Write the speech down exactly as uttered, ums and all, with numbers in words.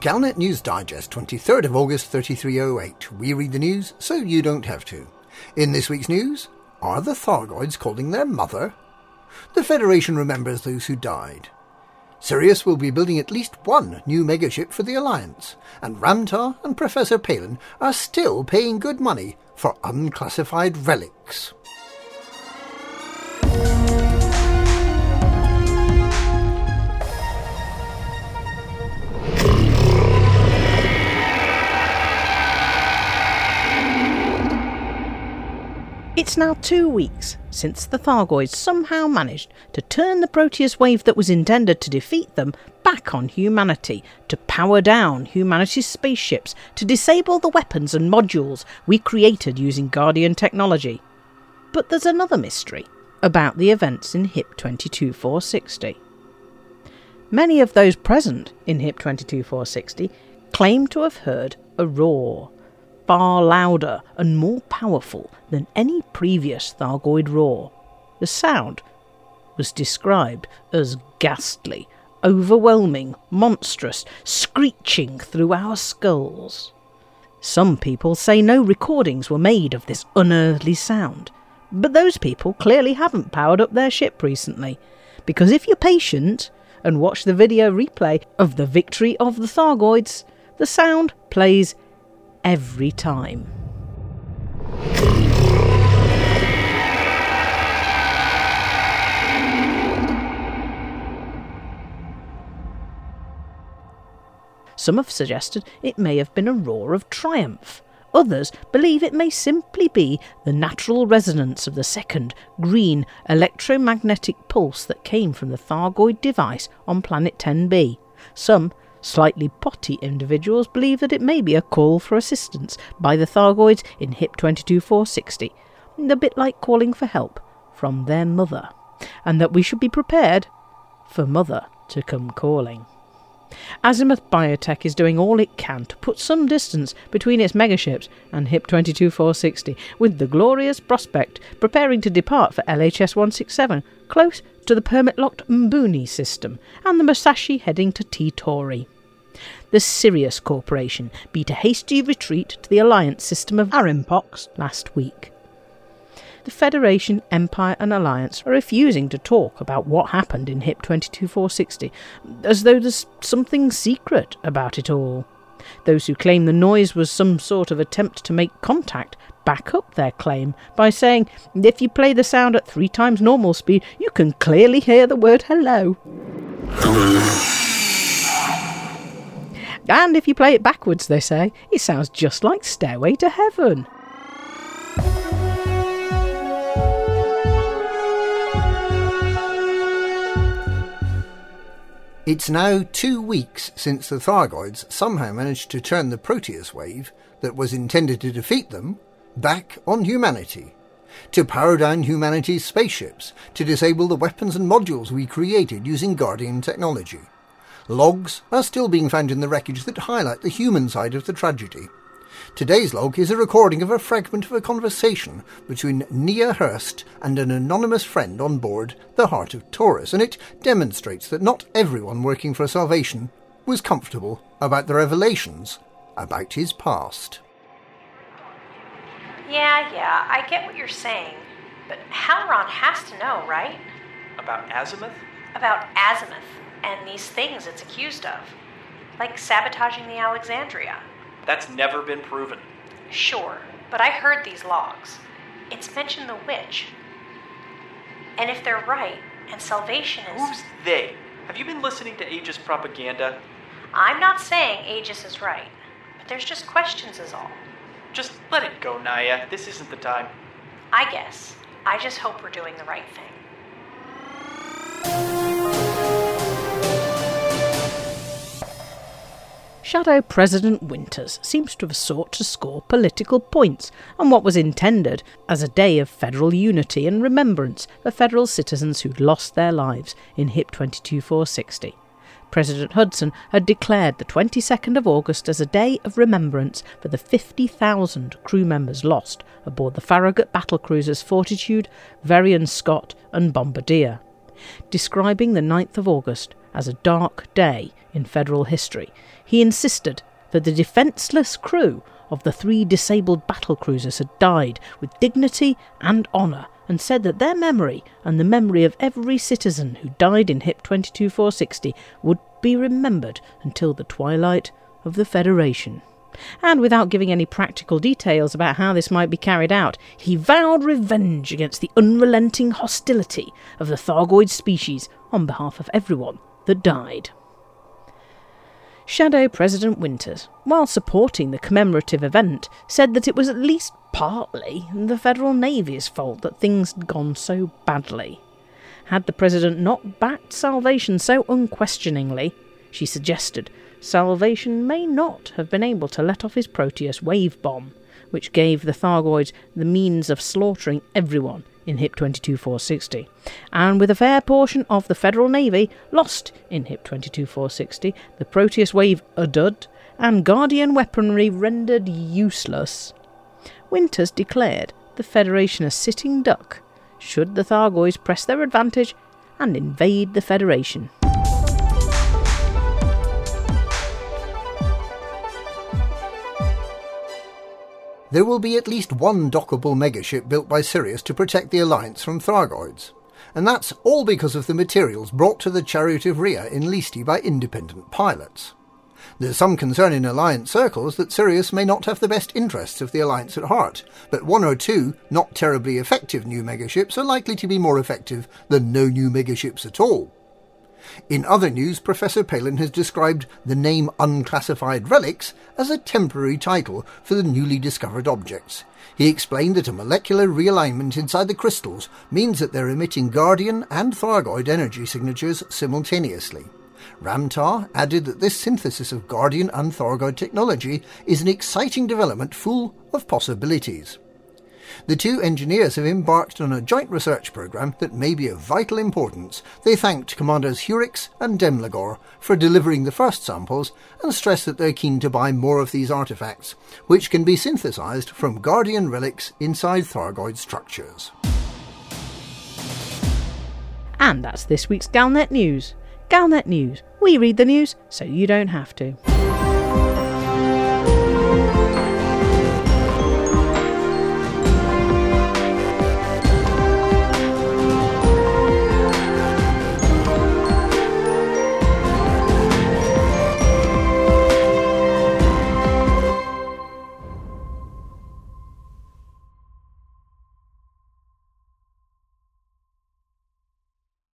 Galnet News Digest, twenty-third of August, thirty-three oh eight. We read the news, so you don't have to. In this week's news, are the Thargoids calling their mother? The Federation remembers those who died. Sirius will be building at least one new megaship for the Alliance, and Ramtar and Professor Palin are still paying good money for unclassified relics. It's now two weeks since the Thargoids somehow managed to turn the Proteus wave that was intended to defeat them back on humanity, to power down humanity's spaceships, to disable the weapons and modules we created using Guardian technology. But there's another mystery about the events in HIP twenty-two four sixty. Many of those present in HIP twenty-two four sixty claim to have heard a roar, far louder and more powerful than any previous Thargoid roar. The sound was described as ghastly, overwhelming, monstrous, screeching through our skulls. Some people say no recordings were made of this unearthly sound, but those people clearly haven't powered up their ship recently, because if you're patient and watch the video replay of the victory of the Thargoids, the sound plays every time. Some have suggested it may have been a roar of triumph. Others believe it may simply be the natural resonance of the second green electromagnetic pulse that came from the Thargoid device on planet ten B. Some slightly potty individuals believe that it may be a call for assistance by the Thargoids in HIP twenty-two four sixty, a bit like calling for help from their mother, and that we should be prepared for mother to come calling. Azimuth Biotech is doing all it can to put some distance between its megaships and HIP twenty-two four sixty, with the glorious prospect preparing to depart for L H S one sixty-seven, close to the permit-locked Mbuni system, and the Musashi heading to T Tauri. The Sirius Corporation beat a hasty retreat to the Alliance system of Arimpox last week. The Federation, Empire and Alliance are refusing to talk about what happened in HIP twenty-two four sixty, as though there's something secret about it all. Those who claim the noise was some sort of attempt to make contact back up their claim by saying, if you play the sound at three times normal speed, you can clearly hear the word hello. And if you play it backwards, they say, it sounds just like Stairway to Heaven. It's now two weeks since the Thargoids somehow managed to turn the Proteus wave that was intended to defeat them back on humanity, to power down humanity's spaceships, to disable the weapons and modules we created using Guardian technology. Logs are still being found in the wreckage that highlight the human side of the tragedy. Today's log is a recording of a fragment of a conversation between Nia Hurst and an anonymous friend on board the Heart of Taurus, and it demonstrates that not everyone working for Salvation was comfortable about the revelations about his past. Yeah, yeah, I get what you're saying, but Halron has to know, right? About Azimuth? About Azimuth, and these things it's accused of, like sabotaging the Alexandria. That's never been proven. Sure, but I heard these logs. It's mentioned the witch. And if they're right, and Salvation is... Who's they? Have you been listening to Aegis propaganda? I'm not saying Aegis is right, but there's just questions is all. Just let it go, Naya. This isn't the time. I guess. I just hope we're doing the right thing. Shadow President Winters seems to have sought to score political points on what was intended as a day of federal unity and remembrance for federal citizens who'd lost their lives in HIP twenty-two four sixty. President Hudson had declared the twenty-second of August as a day of remembrance for the fifty thousand crew members lost aboard the Farragut battlecruisers Fortitude, Varian Scott and Bombardier, describing the ninth of August as a dark day in federal history, he insisted that the defenceless crew of the three disabled battlecruisers had died with dignity and honour, and said that their memory and the memory of every citizen who died in HIP two two four sixty would be remembered until the twilight of the Federation. And without giving any practical details about how this might be carried out, he vowed revenge against the unrelenting hostility of the Thargoid species on behalf of everyone that died. Shadow President Winters, while supporting the commemorative event, said that it was at least partly the Federal Navy's fault that things had gone so badly. Had the President not backed Salvation so unquestioningly, she suggested, Salvation may not have been able to let off his Proteus wave bomb, which gave the Thargoids the means of slaughtering everyone in HIP two two four sixty, and with a fair portion of the Federal Navy lost in HIP two two four sixty, the Proteus wave udud, and Guardian weaponry rendered useless. Winters declared the Federation a sitting duck should the Thargoids press their advantage and invade the Federation. There will be at least one dockable megaship built by Sirius to protect the Alliance from Thargoids. And that's all because of the materials brought to the Chariot of Rhea in Leesti by independent pilots. There's some concern in Alliance circles that Sirius may not have the best interests of the Alliance at heart, but one or two not terribly effective new megaships are likely to be more effective than no new megaships at all. In other news, Professor Palin has described the name Unclassified Relics as a temporary title for the newly discovered objects. He explained that a molecular realignment inside the crystals means that they're emitting Guardian and Thargoid energy signatures simultaneously. Ramtar added that this synthesis of Guardian and Thargoid technology is an exciting development full of possibilities. The two engineers have embarked on a joint research programme that may be of vital importance. They thanked Commanders Hurix and Demlagor for delivering the first samples and stressed that they're keen to buy more of these artefacts, which can be synthesised from Guardian relics inside Thargoid structures. And that's this week's Galnet News. Galnet News. We read the news so you don't have to.